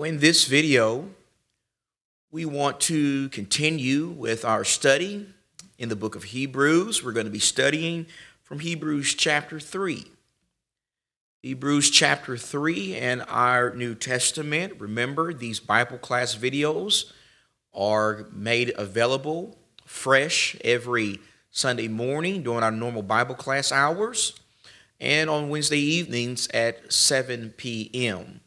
Well, in this video, we want to continue with our study in the book of Hebrews. We're going to be studying from Hebrews chapter 3. Hebrews chapter 3 and our New Testament. Remember, these Bible class videos are made available fresh every Sunday morning during our normal Bible class hours, and on Wednesday evenings at 7 p.m.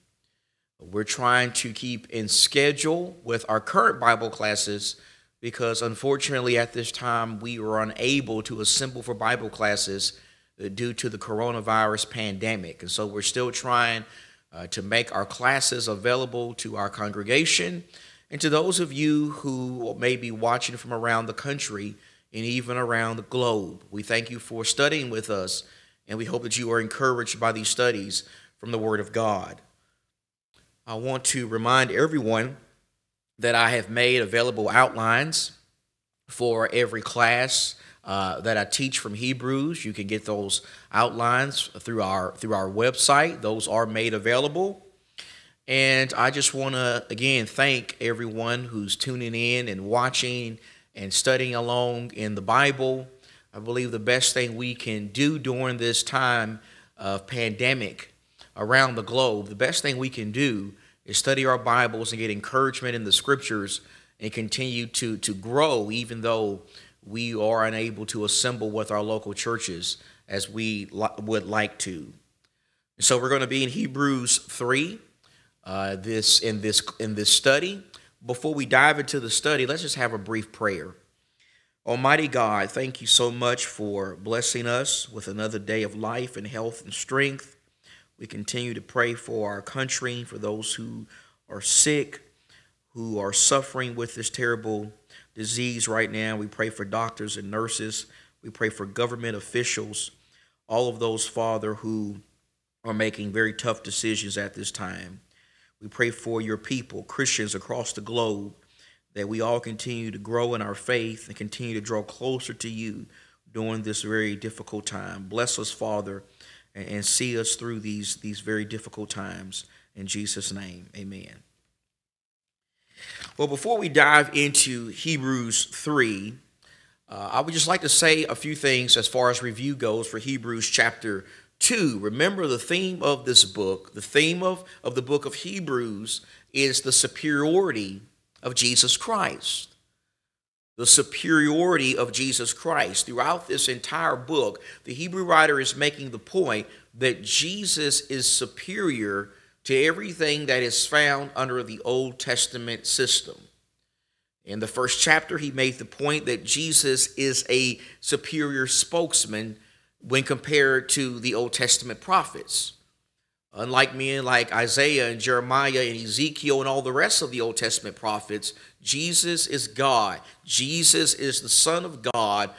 We're trying to keep in schedule with our current Bible classes because, unfortunately, at this time, we were unable to assemble for Bible classes due to the coronavirus pandemic. And so we're still trying to make our classes available to our congregation and to those of you who may be watching from around the country and even around the globe. We thank you for studying with us, and we hope that you are encouraged by these studies from the Word of God. I want to remind everyone that I have made available outlines for every class that I teach from Hebrews. You can get those outlines through our website. Those are made available. And I just want to, again, thank everyone who's tuning in and watching and studying along in the Bible. I believe the best thing we can do during this time of pandemic around the globe, the best thing we can do is study our Bibles and get encouragement in the Scriptures and continue to grow, even though we are unable to assemble with our local churches as we would like to. So we're going to be in Hebrews 3 in this study. Before we dive into the study, let's just have a brief prayer. Almighty God, thank you so much for blessing us with another day of life and health and strength. We continue to pray for our country, for those who are sick, who are suffering with this terrible disease right now. We pray for doctors and nurses. We pray for government officials, all of those, Father, who are making very tough decisions at this time. We pray for your people, Christians across the globe, that we all continue to grow in our faith and continue to draw closer to you during this very difficult time. Bless us, Father, and see us through these very difficult times. In Jesus' name, amen. Well, before we dive into Hebrews 3, I would just like to say a few things as far as review goes for Hebrews chapter 2. Remember, the theme of this book, the theme of the book of Hebrews is the superiority of Jesus Christ. The superiority of Jesus Christ. Throughout this entire book, the Hebrew writer is making the point that Jesus is superior to everything that is found under the Old Testament system. In the first chapter, he made the point that Jesus is a superior spokesman when compared to the Old Testament prophets. Unlike men like Isaiah and Jeremiah and Ezekiel and all the rest of the Old Testament prophets, Jesus is God. Jesus is the Son of God.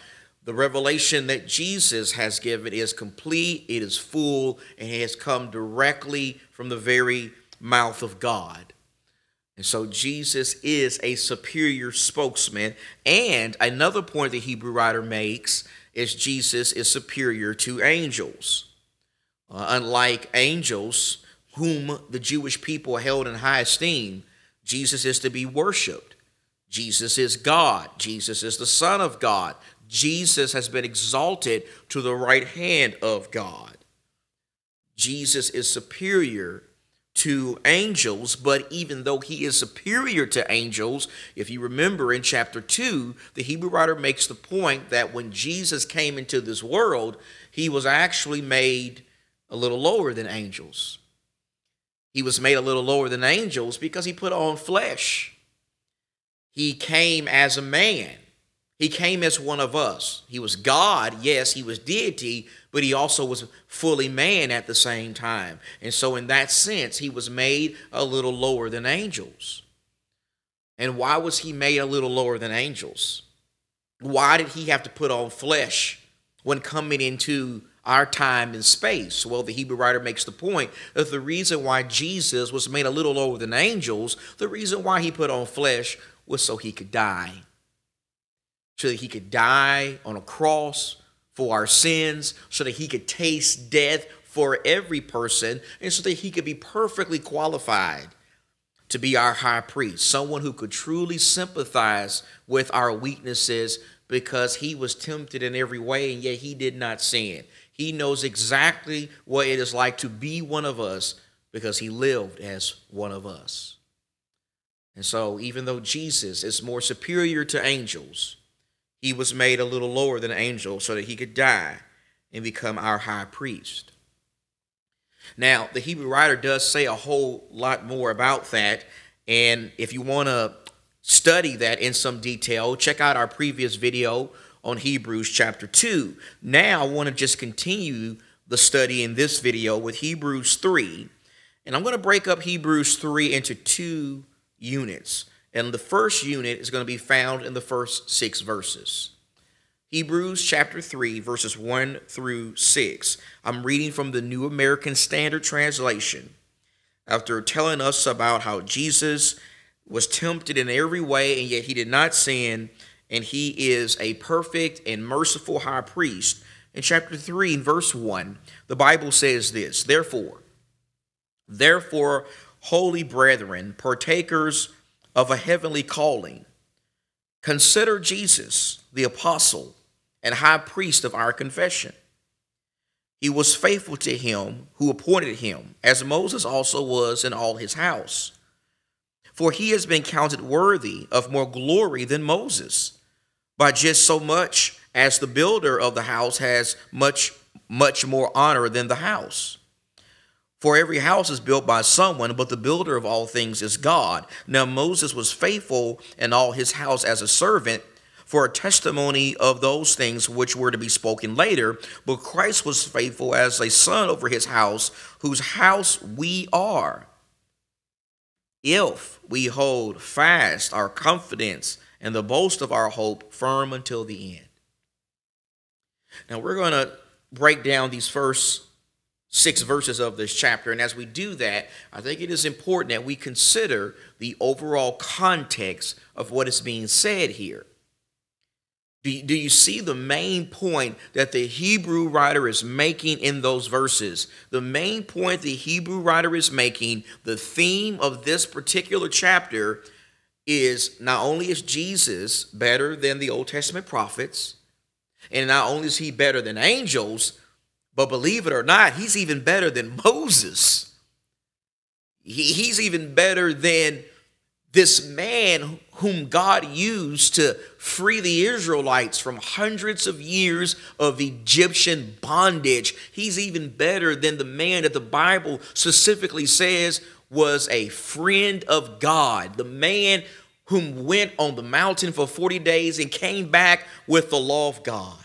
The revelation that Jesus has given is complete, it is full, and it has come directly from the very mouth of God. And so Jesus is a superior spokesman. And another point the Hebrew writer makes is Jesus is superior to angels. Unlike angels, whom the Jewish people held in high esteem, Jesus is to be worshiped. Jesus is God. Jesus is the Son of God. Jesus has been exalted to the right hand of God. Jesus is superior to angels, but even though he is superior to angels, if you remember in chapter 2, the Hebrew writer makes the point that when Jesus came into this world, he was actually made a little lower than angels. He was made a little lower than angels because he put on flesh. He came as a man. He came as one of us. He was God, yes, he was deity, but he also was fully man at the same time. And so in that sense, he was made a little lower than angels. And why was he made a little lower than angels? Why did he have to put on flesh when coming into our time and space? Well, the Hebrew writer makes the point that the reason why Jesus was made a little lower than angels, the reason why he put on flesh was so he could die. So that he could die on a cross for our sins, so that he could taste death for every person, and so that he could be perfectly qualified to be our high priest, someone who could truly sympathize with our weaknesses because he was tempted in every way and yet he did not sin. He knows exactly what it is like to be one of us because he lived as one of us. And so even though Jesus is more superior to angels, he was made a little lower than angels so that he could die and become our high priest. Now, the Hebrew writer does say a whole lot more about that, and if you want to study that in some detail, check out our previous video on Hebrews chapter 2. Now, I want to just continue the study in this video with Hebrews 3, and I'm going to break up Hebrews 3 into two units, and the first unit is going to be found in the first 6 verses. Hebrews chapter 3, verses 1 through 6. I'm reading from the New American Standard Translation. After telling us about how Jesus was tempted in every way, and yet he did not sin, and he is a perfect and merciful high priest, in chapter 3, verse 1, the Bible says this, Therefore, holy brethren, partakers of a heavenly calling, consider Jesus, the apostle, and high priest of our confession. He was faithful to him who appointed him, as Moses also was in all his house. For he has been counted worthy of more glory than Moses, by just so much as the builder of the house has much more honor than the house. For every house is built by someone, but the builder of all things is God. Now Moses was faithful in all his house as a servant, for a testimony of those things which were to be spoken later, but Christ was faithful as a son over his house, whose house we are, if we hold fast our confidence and the boast of our hope firm until the end. Now we're going to break down these first 6 verses of this chapter, and as we do that, I think it is important that we consider the overall context of what is being said here. Do you see the main point that the Hebrew writer is making in those verses? The main point the Hebrew writer is making, the theme of this particular chapter is not only is Jesus better than the Old Testament prophets, and not only is he better than angels, but believe it or not, he's even better than Moses. He's even better than this man whom God used to free the Israelites from hundreds of years of Egyptian bondage. He's even better than the man that the Bible specifically says was a friend of God, the man whom went on the mountain for 40 days and came back with the law of God.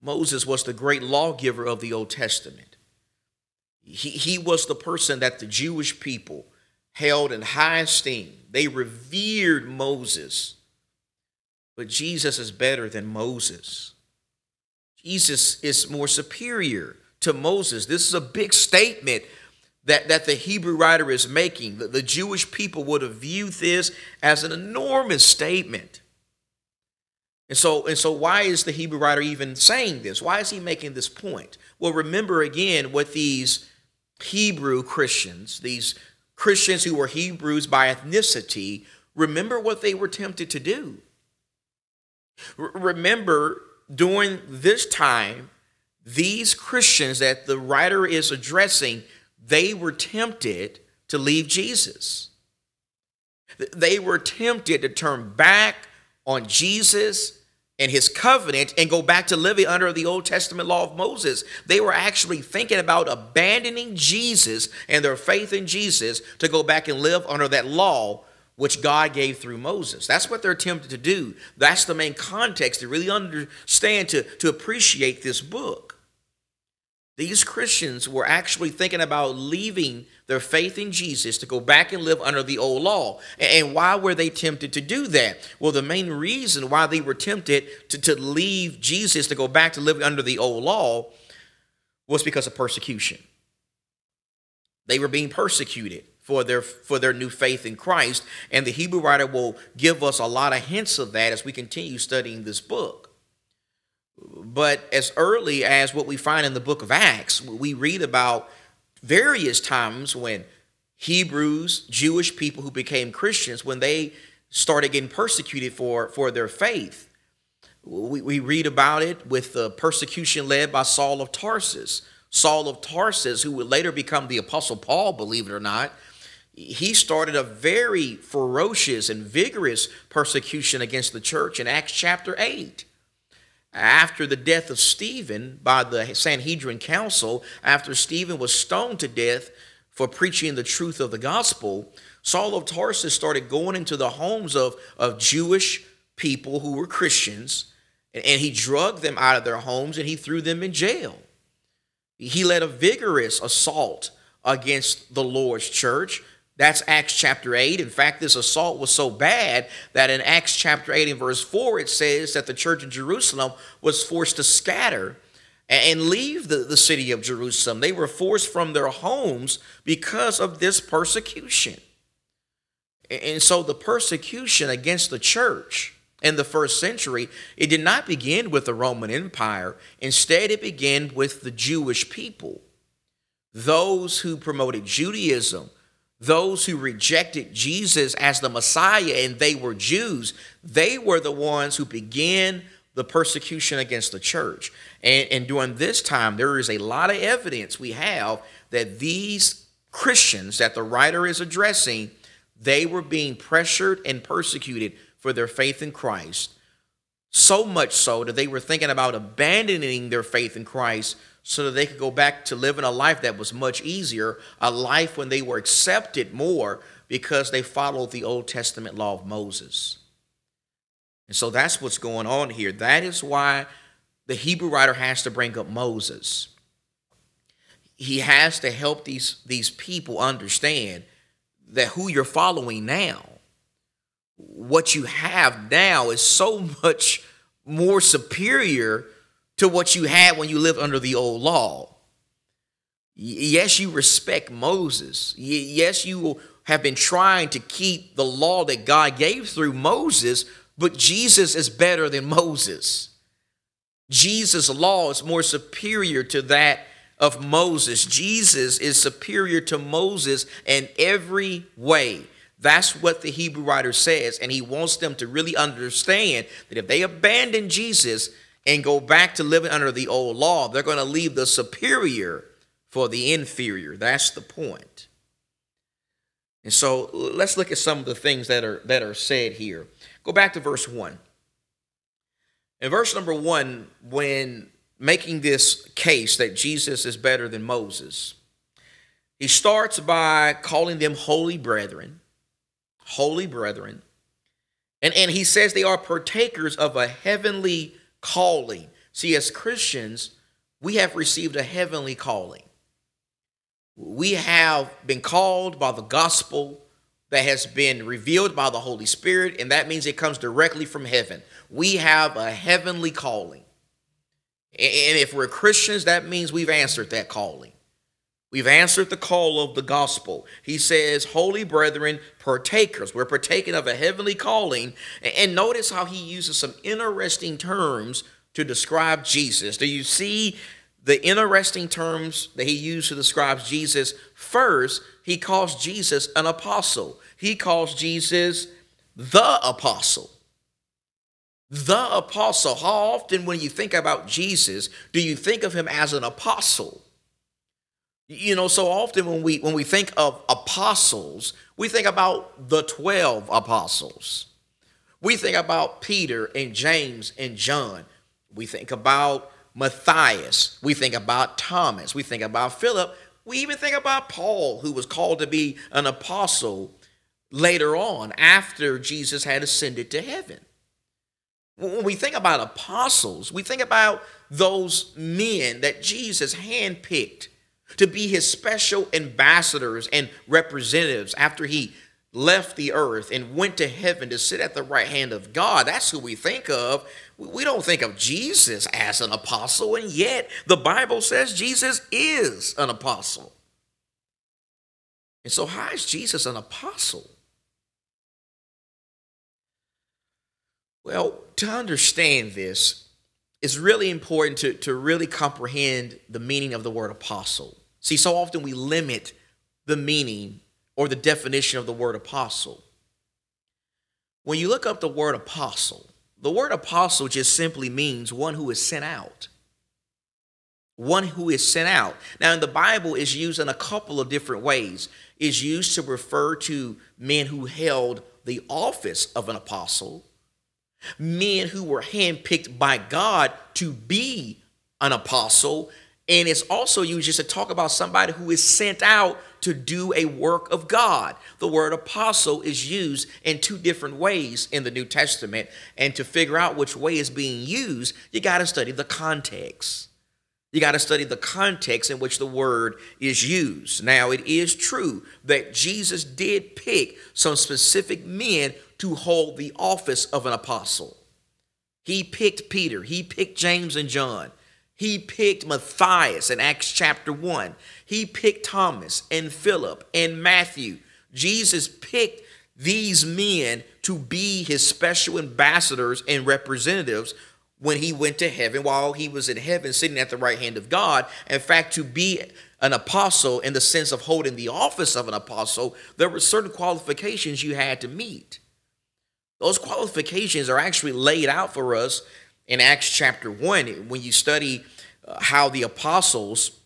Moses was the great lawgiver of the Old Testament. He was the person that the Jewish people held in high esteem. They revered Moses. But Jesus is better than Moses. Jesus is more superior to Moses. This is a big statement that the Hebrew writer is making. The Jewish people would have viewed this as an enormous statement. And so why is the Hebrew writer even saying this? Why is he making this point? Well, remember again what these Hebrew Christians, these Christians who were Hebrews by ethnicity, remember what they were tempted to do. Remember, during this time, these Christians that the writer is addressing, they were tempted to leave Jesus. They were tempted to turn back on Jesus and his covenant and go back to living under the Old Testament law of Moses. They were actually thinking about abandoning Jesus and their faith in Jesus to go back and live under that law which God gave through Moses. That's what they're tempted to do. That's the main context to really understand, to appreciate this book. These Christians were actually thinking about leaving their faith in Jesus to go back and live under the old law. And why were they tempted to do that? Well, the main reason why they were tempted to leave Jesus to go back to live under the old law was because of persecution. They were being persecuted for their new faith in Christ, and the Hebrew writer will give us a lot of hints of that as we continue studying this book. But as early as what we find in the book of Acts, we read about various times when Hebrews, Jewish people who became Christians, when they started getting persecuted for their faith. We read about it with the persecution led by Saul of Tarsus. Saul of Tarsus, who would later become the Apostle Paul, believe it or not, he started a very ferocious and vigorous persecution against the church in Acts chapter 8. After the death of Stephen by the Sanhedrin Council, after Stephen was stoned to death for preaching the truth of the gospel, Saul of Tarsus started going into the homes of Jewish people who were Christians, and he drugged them out of their homes and he threw them in jail. He led a vigorous assault against the Lord's church. That's Acts chapter 8. In fact, this assault was so bad that in Acts chapter 8 and verse 4, it says that the church in Jerusalem was forced to scatter and leave the city of Jerusalem. They were forced from their homes because of this persecution. And so the persecution against the church in the first century, it did not begin with the Roman Empire. Instead, it began with the Jewish people, those who promoted Judaism, those who rejected Jesus as the Messiah, and they were Jews. They were the ones who began the persecution against the church. And during this time, there is a lot of evidence we have that these Christians that the writer is addressing, they were being pressured and persecuted for their faith in Christ. So much so that they were thinking about abandoning their faith in Christ so that they could go back to living a life that was much easier, a life when they were accepted more because they followed the Old Testament law of Moses. And so that's what's going on here. That is why the Hebrew writer has to bring up Moses. He has to help these people understand that who you're following now, what you have now is so much more superior to what you had when you lived under the old law. Yes, you respect Moses. Yes, you have been trying to keep the law that God gave through Moses, but Jesus is better than Moses. Jesus' law is more superior to that of Moses. Jesus is superior to Moses in every way. That's what the Hebrew writer says, and he wants them to really understand that if they abandon Jesus and go back to living under the old law, they're going to leave the superior for the inferior. That's the point. And so let's look at some of the things that are said here. Go back to verse 1. In verse number 1, when making this case that Jesus is better than Moses, he starts by calling them holy brethren. And he says they are partakers of a heavenly calling. See, as Christians, we have received a heavenly calling. We have been called by the gospel that has been revealed by the Holy Spirit, and that means it comes directly from heaven. We have a heavenly calling. And if we're Christians, that means we've answered that calling. We've answered the call of the gospel. He says, holy brethren, partakers. We're partaking of a heavenly calling. And notice how he uses some interesting terms to describe Jesus. Do you see the interesting terms that he used to describe Jesus? First, he calls Jesus an apostle. He calls Jesus the apostle. The apostle. How often when you think about Jesus, do you think of him as an apostle? You know, so often when we think of apostles, we think about the 12 apostles. We think about Peter and James and John. We think about Matthias. We think about Thomas. We think about Philip. We even think about Paul, who was called to be an apostle later on after Jesus had ascended to heaven. When we think about apostles, we think about those men that Jesus handpicked to be his special ambassadors and representatives after he left the earth and went to heaven to sit at the right hand of God. That's who we think of. We don't think of Jesus as an apostle, and yet the Bible says Jesus is an apostle. And so how is Jesus an apostle? Well, to understand this, it's really important to really comprehend the meaning of the word apostle. See, so often we limit the meaning or the definition of the word apostle. When you look up the word apostle just simply means one who is sent out. One who is sent out. Now, in the Bible, it's used in a couple of different ways. It's used to refer to men who held the office of an apostle, men who were handpicked by God to be an apostle, and it's also used just to talk about somebody who is sent out to do a work of God. The word apostle is used in two different ways in the New Testament, and to figure out which way is being used, you got to study the context. You got to study the context in which the word is used. Now, it is true that Jesus did pick some specific men to hold the office of an apostle. He picked Peter. He picked James and John. He picked Matthias in Acts chapter 1. He picked Thomas and Philip and Matthew. Jesus picked these men to be his special ambassadors and representatives when he went to heaven, while he was in heaven sitting at the right hand of God. In fact, to be an apostle in the sense of holding the office of an apostle, there were certain qualifications you had to meet. Those qualifications are actually laid out for us in Acts chapter 1. When you study how the apostles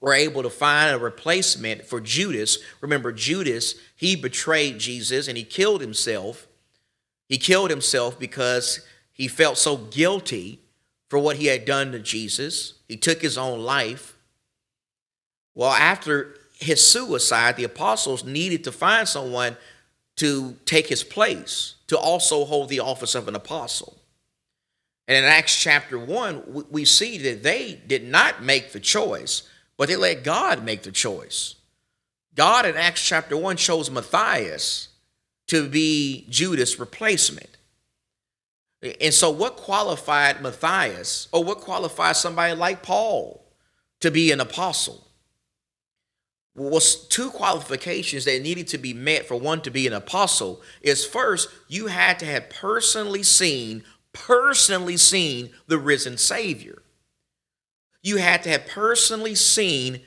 were able to find a replacement for Judas, remember Judas, he betrayed Jesus and he killed himself. He killed himself because he felt so guilty for what he had done to Jesus. He took his own life. Well, after his suicide, the apostles needed to find someone to take his place, to also hold the office of an apostle. And in Acts chapter 1, we see that they did not make the choice, but they let God make the choice. God in Acts chapter 1 chose Matthias to be Judas' replacement. And so what qualified Matthias, or what qualifies somebody like Paul to be an apostle? Was two qualifications that needed to be met for one to be an apostle is, first, you had to have personally seen the risen Savior. You had to have personally seen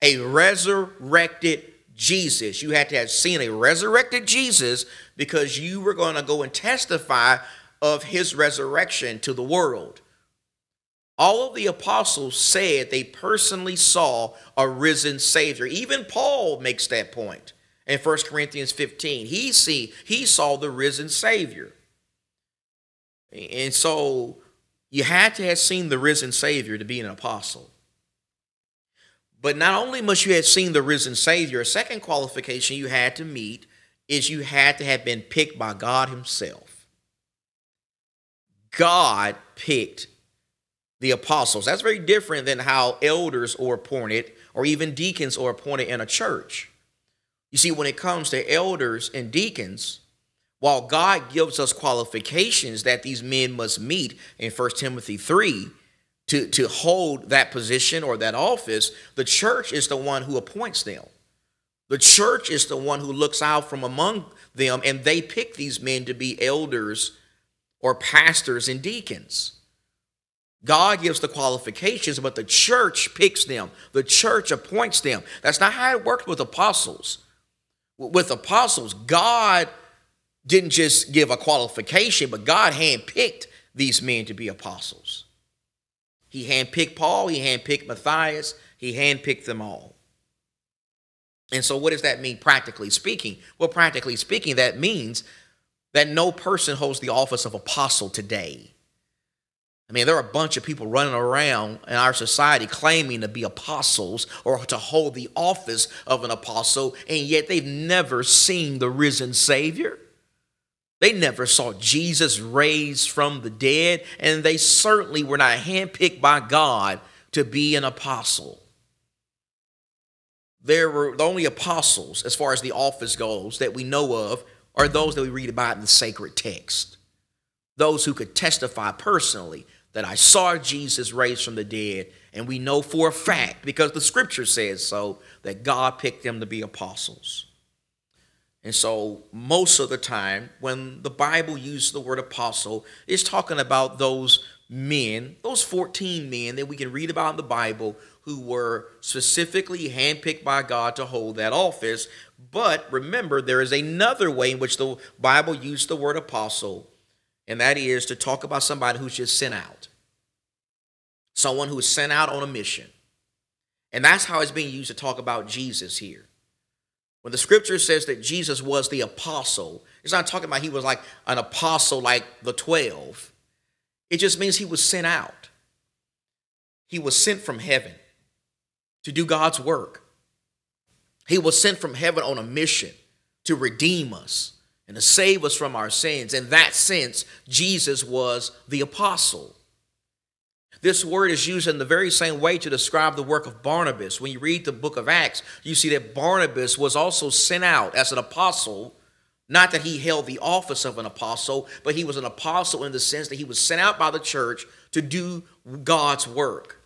a resurrected Jesus. You had to have seen a resurrected Jesus because you were going to go and testify of his resurrection to the world. All of the apostles said they personally saw a risen Savior. Even Paul makes that point in 1 Corinthians 15. He saw the risen Savior. And so you had to have seen the risen Savior to be an apostle. But not only must you have seen the risen Savior, a second qualification you had to meet is you had to have been picked by God himself. God picked the apostles. That's very different than how elders are appointed or even deacons are appointed in a church. You see, when it comes to elders and deacons, while God gives us qualifications that these men must meet in 1 Timothy 3 to hold that position or that office, the church is the one who appoints them. The church is the one who looks out from among them, and they pick these men to be elders or pastors and deacons. God gives the qualifications, but the church picks them. The church appoints them. That's not how it worked with apostles. With apostles, God didn't just give a qualification, but God handpicked these men to be apostles. He handpicked Paul. He handpicked Matthias. He handpicked them all. And so what does that mean practically speaking? Well, practically speaking, that means that no person holds the office of apostle today. I mean, there are a bunch of people running around in our society claiming to be apostles or to hold the office of an apostle, and yet they've never seen the risen Savior. They never saw Jesus raised from the dead, and they certainly were not handpicked by God to be an apostle. There were the only apostles, as far as the office goes, that we know of, are those that we read about in the sacred text. Those who could testify personally that I saw Jesus raised from the dead, and we know for a fact, because the scripture says so, that God picked them to be apostles. And so most of the time when the Bible uses the word apostle, it's talking about those men, those 14 men that we can read about in the Bible who were specifically handpicked by God to hold that office. But remember, there is another way in which the Bible used the word apostle, and that is to talk about somebody who's just sent out. Someone who is sent out on a mission. And that's how it's being used to talk about Jesus here. When the scripture says that Jesus was the apostle, it's not talking about he was like an apostle like the 12. It just means he was sent out. He was sent from heaven to do God's work. He was sent from heaven on a mission to redeem us and to save us from our sins. In that sense, Jesus was the apostle. This word is used in the very same way to describe the work of Barnabas. When you read the book of Acts, you see that Barnabas was also sent out as an apostle. Not that he held the office of an apostle, but he was an apostle in the sense that he was sent out by the church to do God's work.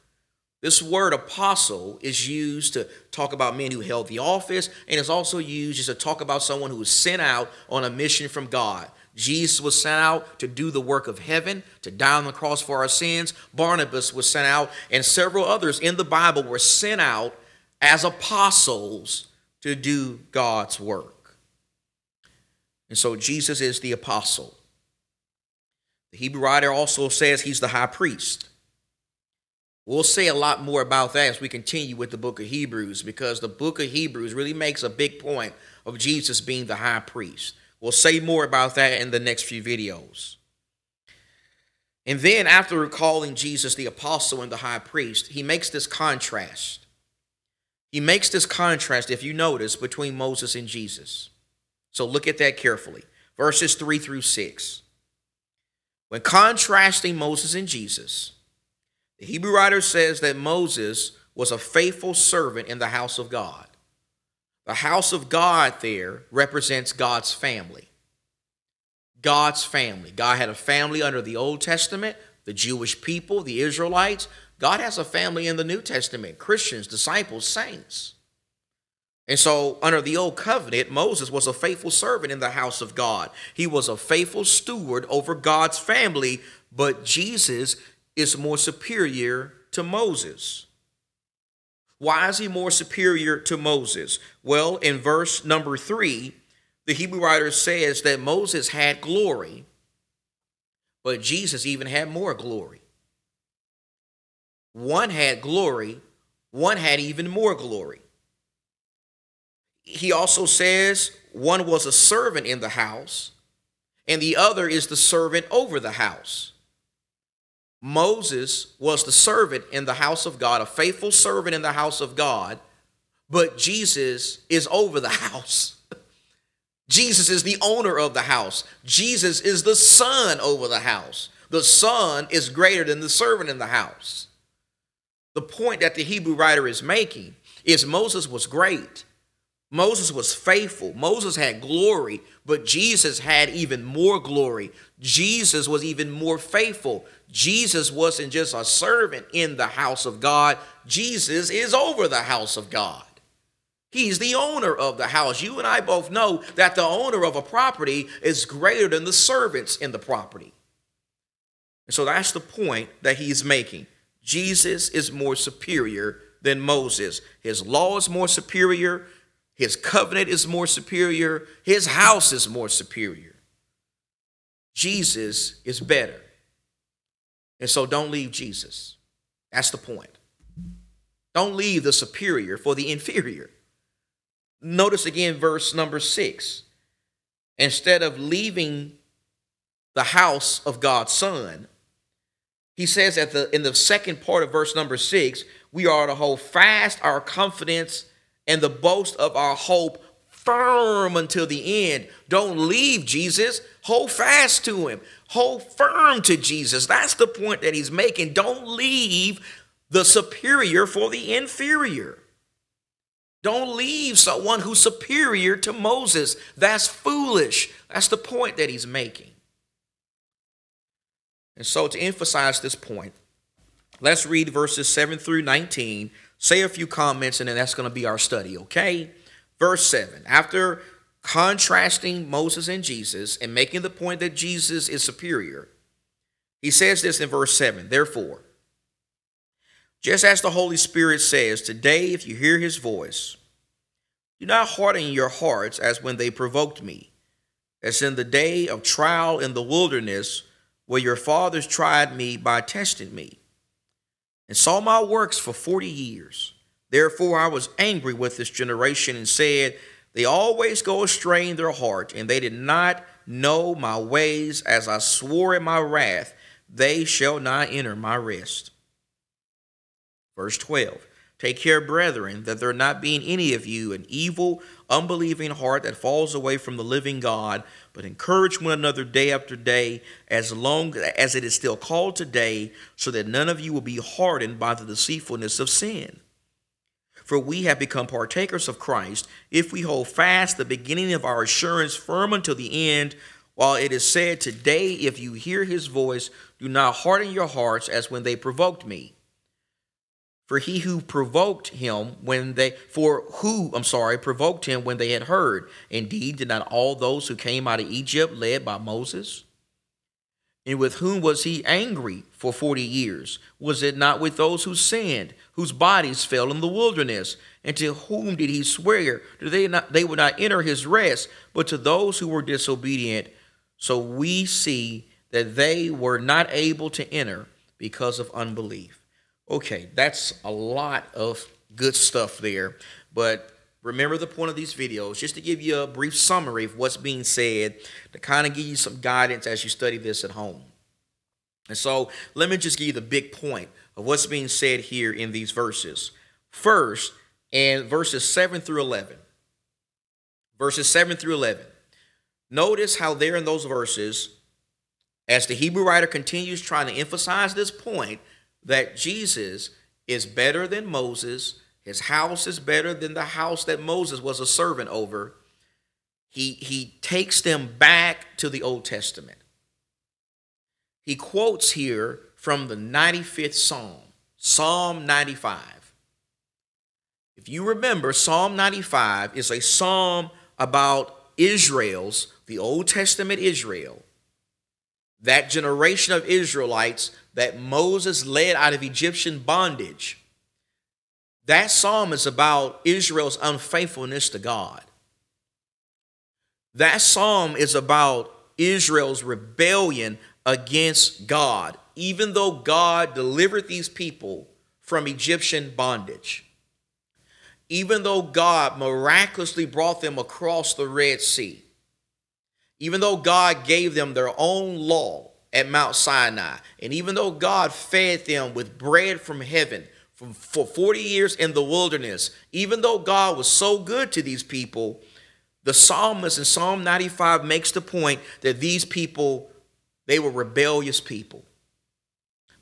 This word apostle is used to talk about men who held the office, and it's also used just to talk about someone who was sent out on a mission from God. Jesus was sent out to do the work of heaven, to die on the cross for our sins. Barnabas was sent out, and several others in the Bible were sent out as apostles to do God's work. And so Jesus is the apostle. The Hebrew writer also says he's the high priest. We'll say a lot more about that as we continue with the book of Hebrews, because the book of Hebrews really makes a big point of Jesus being the high priest. We'll say more about that in the next few videos. And then after recalling Jesus the apostle and the high priest, he makes this contrast. He makes this contrast, if you notice, between Moses and Jesus. So look at that carefully. Verses 3-6. When contrasting Moses and Jesus, the Hebrew writer says that Moses was a faithful servant in the house of God. The house of God there represents God's family. God's family. God had a family under the Old Testament, the Jewish people, the Israelites. God has a family in the New Testament, Christians, disciples, saints. And so under the Old Covenant, Moses was a faithful servant in the house of God. He was a faithful steward over God's family, but Jesus is more superior to Moses. Why is he more superior to Moses? Well, in verse number 3, the Hebrew writer says that Moses had glory, but Jesus even had more glory. One had glory, one had even more glory. He also says one was a servant in the house, and the other is the servant over the house. Moses was the servant in the house of God, a faithful servant in the house of God, but Jesus is over the house. Jesus is the owner of the house. Jesus is the son over the house. The son is greater than the servant in the house. The point that the Hebrew writer is making is Moses was great. Moses was faithful. Moses had glory, but Jesus had even more glory. Jesus was even more faithful. Jesus wasn't just a servant in the house of God. Jesus is over the house of God. He's the owner of the house. You and I both know that the owner of a property is greater than the servants in the property. And so that's the point that he's making. Jesus is more superior than Moses. His law is more superior. His covenant is more superior. His house is more superior. Jesus is better. And so don't leave Jesus. That's the point. Don't leave the superior for the inferior. Notice again verse number 6. Instead of leaving the house of God's son, he says in the second part of verse number 6, we are to hold fast our confidence and the boast of our hope firm until the end. Don't leave Jesus. Hold fast to him. Hold firm to Jesus. That's the point that he's making. Don't leave the superior for the inferior. Don't leave someone who's superior to Moses. That's foolish. That's the point that he's making. And so to emphasize this point, let's read verses 7-19. Say a few comments, and then that's going to be our study, okay? Verse 7, after contrasting Moses and Jesus and making the point that Jesus is superior, he says this in verse 7, therefore, just as the Holy Spirit says, today if you hear his voice, Do not harden your hearts as when they provoked me, as in the day of trial in the wilderness, where your fathers tried me by testing me, and saw my works for 40 years. Therefore I was angry with this generation and said, they always go astray in their heart, and they did not know my ways. As I swore in my wrath, they shall not enter my rest. Verse 12, take care, brethren, that there not be in any of you an evil, unbelieving heart that falls away from the living God, but encourage one another day after day, as long as it is still called today, so that none of you will be hardened by the deceitfulness of sin. For we have become partakers of Christ, if we hold fast the beginning of our assurance firm until the end, while it is said, today, if you hear his voice, do not harden your hearts as when they provoked me. For he who provoked him provoked him when they had heard. Indeed, did not all those who came out of Egypt led by Moses? And with whom was he angry for 40 years? Was it not with those who sinned, whose bodies fell in the wilderness? And to whom did he swear? They would not enter his rest, but to those who were disobedient. So we see that they were not able to enter because of unbelief. Okay, that's a lot of good stuff there, but remember the point of these videos, just to give you a brief summary of what's being said, to kind of give you some guidance as you study this at home. And so let me just give you the big point of what's being said here in these verses. First, in verses 7 through 11. Verses 7 through 11. Notice how there in those verses, as the Hebrew writer continues trying to emphasize this point, that Jesus is better than Moses. His house is better than the house that Moses was a servant over. He takes them back to the Old Testament. He quotes here from the 95th Psalm, Psalm 95. If you remember, Psalm 95 is a psalm about Israel's, the Old Testament Israel, that generation of Israelites that Moses led out of Egyptian bondage. That psalm is about Israel's unfaithfulness to God. That psalm is about Israel's rebellion against God, even though God delivered these people from Egyptian bondage. Even though God miraculously brought them across the Red Sea. Even though God gave them their own law at Mount Sinai, and even though God fed them with bread from heaven for 40 years in the wilderness, even though God was so good to these people, the psalmist in Psalm 95 makes the point that these people, they were rebellious people.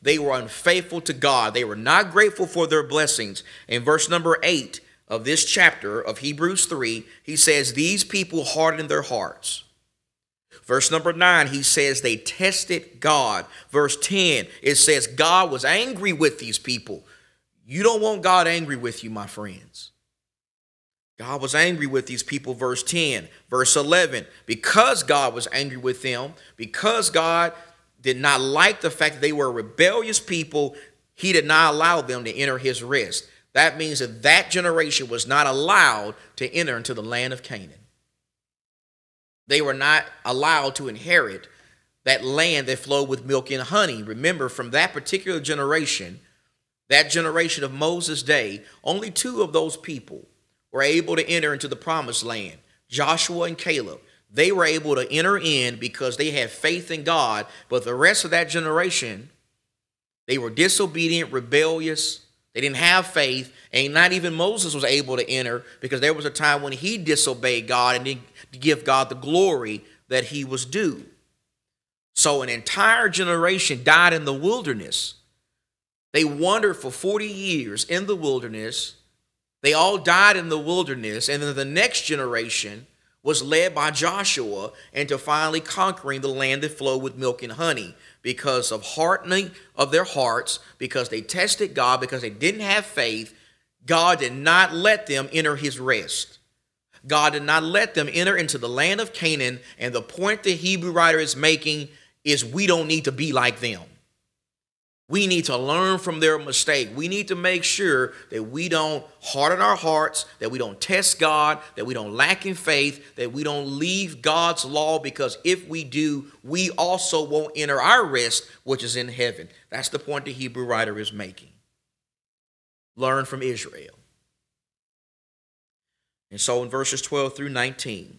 They were unfaithful to God. They were not grateful for their blessings. In verse number 8 of this chapter of Hebrews 3, he says, these people hardened their hearts. Verse number 9, he says they tested God. Verse 10, it says God was angry with these people. You don't want God angry with you, my friends. God was angry with these people, verse 10. Verse 11, because God was angry with them, because God did not like the fact that they were a rebellious people, he did not allow them to enter his rest. That means that that generation was not allowed to enter into the land of Canaan. They were not allowed to inherit that land that flowed with milk and honey. Remember, from that particular generation, that generation of Moses' day, only two of those people were able to enter into the promised land, Joshua and Caleb. They were able to enter in because they had faith in God, but the rest of that generation, they were disobedient, rebellious. They didn't have faith, and not even Moses was able to enter because there was a time when he disobeyed God and didn't give God the glory that he was due. So an entire generation died in the wilderness. They wandered for 40 years in the wilderness. They all died in the wilderness, and then the next generation was led by Joshua into finally conquering the land that flowed with milk and honey because of hardening of their hearts, because they tested God, because they didn't have faith. God did not let them enter his rest. God did not let them enter into the land of Canaan. And the point the Hebrew writer is making is we don't need to be like them. We need to learn from their mistake. We need to make sure that we don't harden our hearts, that we don't test God, that we don't lack in faith, that we don't leave God's law, because if we do, we also won't enter our rest, which is in heaven. That's the point the Hebrew writer is making. Learn from Israel. And so in verses 12 through 19,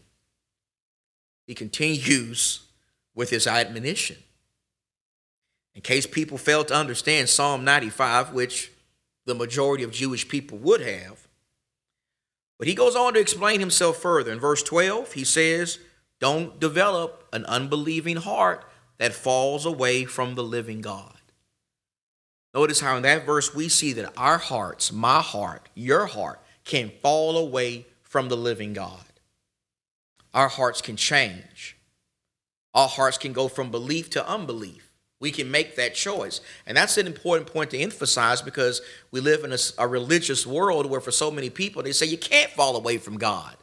he continues with his admonition. In case people fail to understand Psalm 95, which the majority of Jewish people would have. But he goes on to explain himself further. In verse 12, he says, don't develop an unbelieving heart that falls away from the living God. Notice how in that verse we see that our hearts, my heart, your heart, can fall away from the living God. Our hearts can change. Our hearts can go from belief to unbelief. We can make that choice. And that's an important point to emphasize, because we live in a religious world where for so many people, they say you can't fall away from God.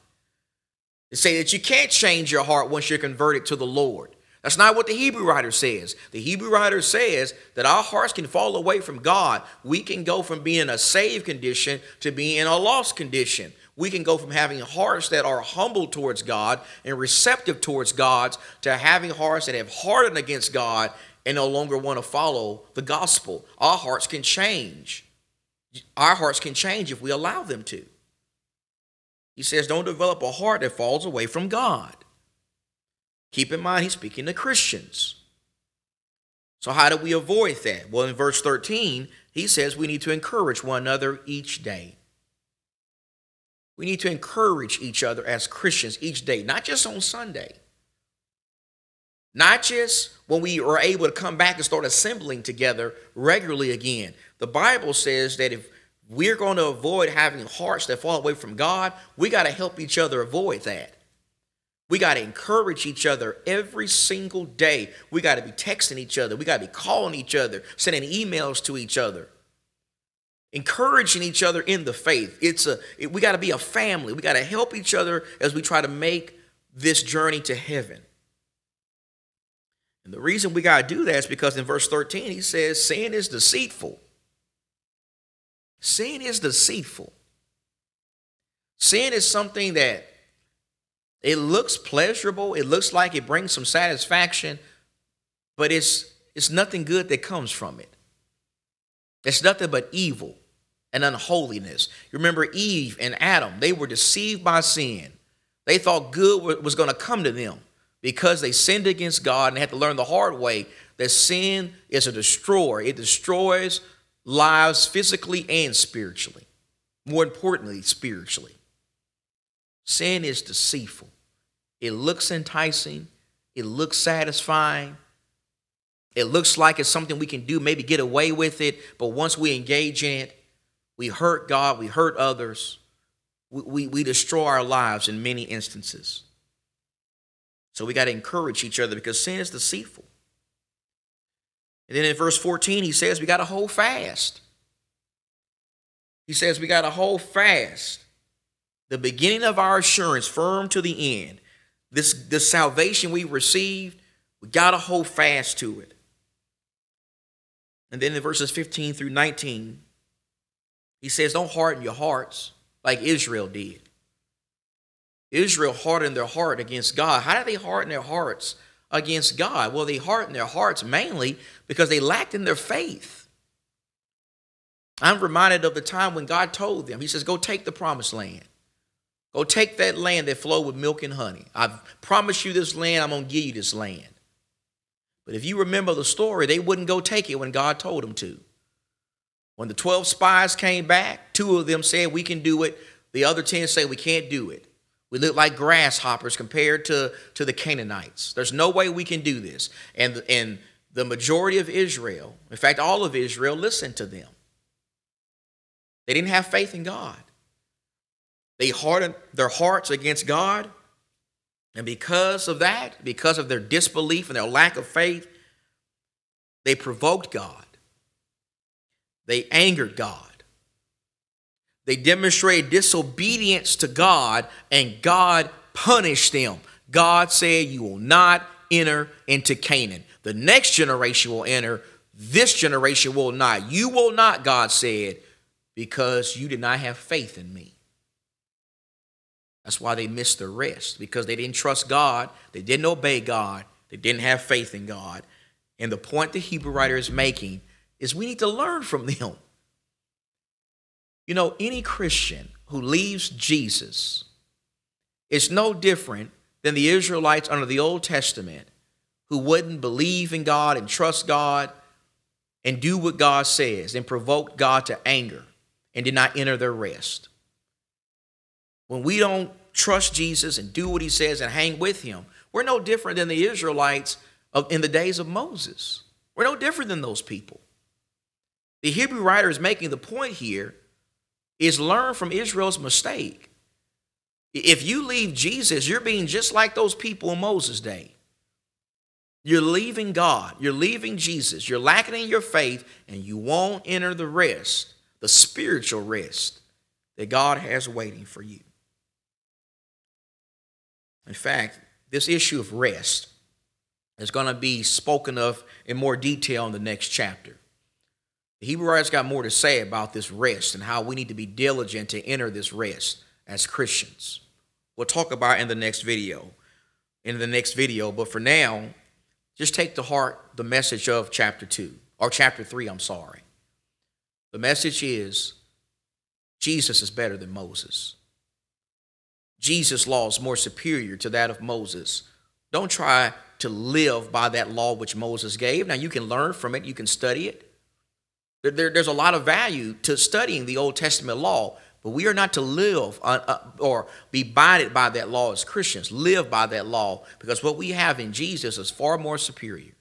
They say that you can't change your heart once you're converted to the Lord. That's not what the Hebrew writer says. The Hebrew writer says that our hearts can fall away from God. We can go from being in a saved condition to being in a lost condition. We can go from having hearts that are humble towards God and receptive towards God to having hearts that have hardened against God and no longer want to follow the gospel. Our hearts can change. Our hearts can change if we allow them to. He says, don't develop a heart that falls away from God. Keep in mind, he's speaking to Christians. So how do we avoid that? Well, in verse 13, he says we need to encourage one another each day. We need to encourage each other as Christians each day, not just on Sunday. Not just when we are able to come back and start assembling together regularly again. The Bible says that if we're going to avoid having hearts that fall away from God, we got to help each other avoid that. We got to encourage each other every single day. We got to be texting each other. We got to be calling each other, sending emails to each other, encouraging each other in the faith. We got to be a family. We got to help each other as we try to make this journey to heaven. And the reason we got to do that is because in verse 13, he says, sin is deceitful. Sin is deceitful. Sin is something that it looks pleasurable. It looks like it brings some satisfaction, but it's nothing good that comes from it. It's nothing but evil and unholiness. You remember Eve and Adam, they were deceived by sin. They thought good was going to come to them. Because they sinned against God and they had to learn the hard way that sin is a destroyer. It destroys lives physically and spiritually. More importantly, spiritually. Sin is deceitful. It looks enticing. It looks satisfying. It looks like it's something we can do, maybe get away with it. But once we engage in it, we hurt God, we hurt others. We destroy our lives in many instances. So we got to encourage each other because sin is deceitful. And then in verse 14, he says we got to hold fast. He says we got to hold fast the beginning of our assurance firm to the end. The salvation we received, we got to hold fast to it. And then in verses 15 through 19, he says don't harden your hearts like Israel did. Israel hardened their heart against God. How did they harden their hearts against God? Well, they hardened their hearts mainly because they lacked in their faith. I'm reminded of the time when God told them, he says, go take the promised land. Go take that land that flowed with milk and honey. I've promised you this land. I'm going to give you this land. But if you remember the story, they wouldn't go take it when God told them to. When the 12 spies came back, 2 of them said, we can do it. The other 10 say, we can't do it. We look like grasshoppers compared to the Canaanites. There's no way we can do this. And the majority of Israel, in fact, all of Israel, listened to them. They didn't have faith in God. They hardened their hearts against God. And because of that, because of their disbelief and their lack of faith, they provoked God. They angered God. They demonstrated disobedience to God, and God punished them. God said, you will not enter into Canaan. The next generation will enter, This generation will not. You will not, God said, because you did not have faith in me. That's why they missed the rest, because they didn't trust God. They didn't obey God. They didn't have faith in God. And the point the Hebrew writer is making is we need to learn from them. You know, any Christian who leaves Jesus is no different than the Israelites under the Old Testament who wouldn't believe in God and trust God and do what God says and provoked God to anger and did not enter their rest. When we don't trust Jesus and do what he says and hang with him, we're no different than the Israelites in the days of Moses. We're no different than those people. The Hebrew writer is making the point here is learn from Israel's mistake. If you leave Jesus, you're being just like those people in Moses' day. You're leaving God. You're leaving Jesus. You're lacking in your faith, and you won't enter the rest, the spiritual rest that God has waiting for you. In fact, this issue of rest is going to be spoken of in more detail in the next chapter. The Hebrew writer's got more to say about this rest and how we need to be diligent to enter this rest as Christians. We'll talk about it in the next video, but for now, just take to heart the message of chapter 3. The message is Jesus is better than Moses. Jesus' law is more superior to that of Moses. Don't try to live by that law which Moses gave. Now, you can learn from it. You can study it. There's a lot of value to studying the Old Testament law, but we are not to live or be binded by that law as Christians. Live by that law, because what we have in Jesus is far more superior.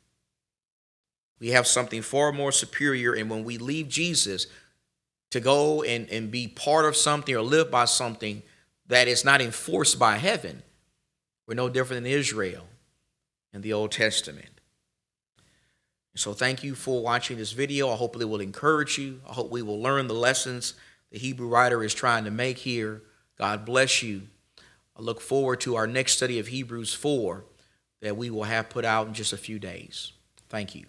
We have something far more superior, and when we leave Jesus to go and be part of something or live by something that is not enforced by heaven, we're no different than Israel in the Old Testament. So thank you for watching this video. I hope it will encourage you. I hope we will learn the lessons the Hebrew writer is trying to make here. God bless you. I look forward to our next study of Hebrews 4 that we will have put out in just a few days. Thank you.